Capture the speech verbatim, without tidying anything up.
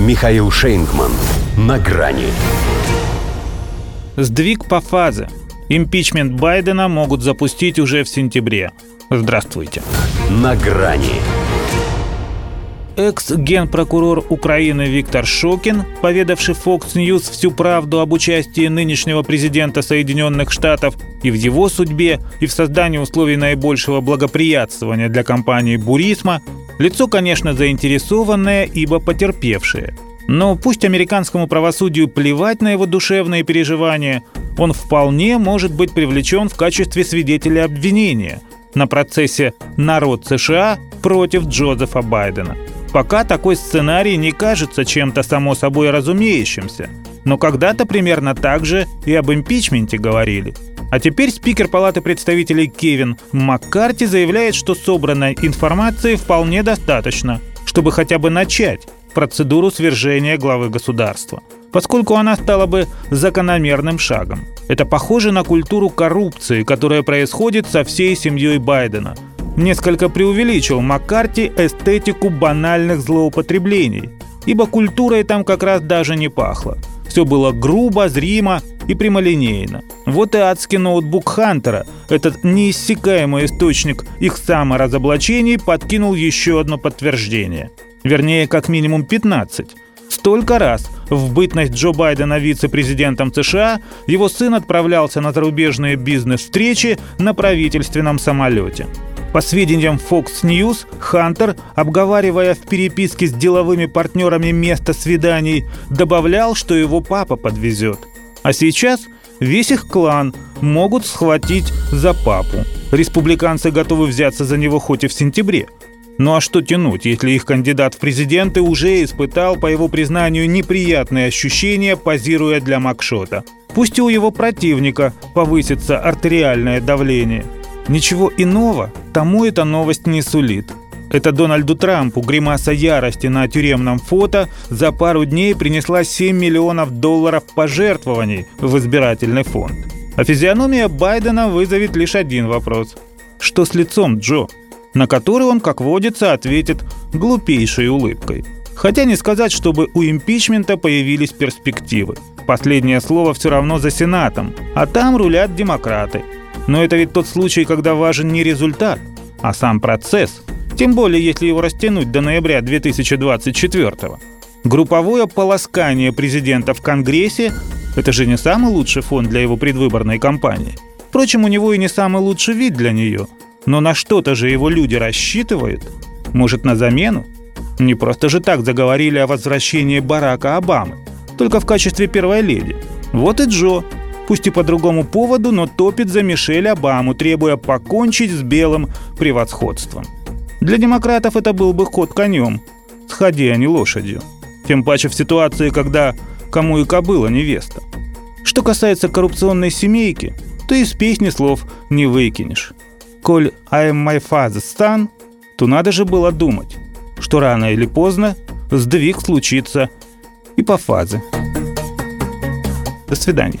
Михаил Шейнкман. На грани. Сдвиг по фазе. Импичмент Байдена могут запустить уже в сентябре. Здравствуйте. На грани. Экс-генпрокурор Украины Виктор Шокин, поведавший Fox News всю правду об участии нынешнего президента Соединенных Штатов и в его судьбе, и в создании условий наибольшего благоприятствования для компании «Бурисма», лицо, конечно, заинтересованное, ибо потерпевшее. Но пусть американскому правосудию плевать на его душевные переживания, он вполне может быть привлечен в качестве свидетеля обвинения на процессе «Народ США» против Джозефа Байдена. Пока такой сценарий не кажется чем-то само собой разумеющимся. Но когда-то примерно так же и об импичменте говорили. А теперь спикер Палаты представителей Кевин Маккарти заявляет, что собранной информации вполне достаточно, чтобы хотя бы начать процедуру свержения главы государства, поскольку она стала бы закономерным шагом. Это похоже на культуру коррупции, которая происходит со всей семьей Байдена. Несколько преувеличил Маккарти эстетику банальных злоупотреблений, ибо культурой там как раз даже не пахло. Все было грубо, зримо и прямолинейно. Вот и адский ноутбук Хантера, этот неиссякаемый источник их саморазоблачений, подкинул еще одно подтверждение. Вернее, как минимум пятнадцать. Столько раз в бытность Джо Байдена вице-президентом США его сын отправлялся на зарубежные бизнес-встречи на правительственном самолете. По сведениям Fox News, Хантер, обговаривая в переписке с деловыми партнерами место свиданий, добавлял, что его папа подвезет. А сейчас весь их клан могут схватить за папу. Республиканцы готовы взяться за него хоть и в сентябре. Ну а что тянуть, если их кандидат в президенты уже испытал, по его признанию, неприятные ощущения, позируя для макшота? Пусть и у его противника повысится артериальное давление. Ничего иного тому эта новость не сулит. Это Дональду Трампу гримаса ярости на тюремном фото за пару дней принесла семь миллионов долларов пожертвований в избирательный фонд. А физиономия Байдена вызовет лишь один вопрос. Что с лицом, Джо? На который он, как водится, ответит глупейшей улыбкой. Хотя не сказать, чтобы у импичмента появились перспективы. Последнее слово все равно за Сенатом, а там рулят демократы. Но это ведь тот случай, когда важен не результат, а сам процесс. Тем более, если его растянуть до ноября две тысячи двадцать четвёртого. Групповое полоскание президента в Конгрессе – это же не самый лучший фон для его предвыборной кампании. Впрочем, у него и не самый лучший вид для нее. Но на что-то же его люди рассчитывают. Может, на замену? Не просто же так заговорили о возвращении Барака Обамы, только в качестве первой леди. Вот и Джо, пусть и по другому поводу, но топит за Мишель Обаму, требуя покончить с белым превосходством. Для демократов это был бы ход конем, сходи они лошадью. Тем паче в ситуации, когда кому и кобыла невеста. Что касается коррупционной семейки, то из песни слов не выкинешь. Коль «I'm my father's son», то надо же было думать, что рано или поздно сдвиг случится и по фазе. До свидания.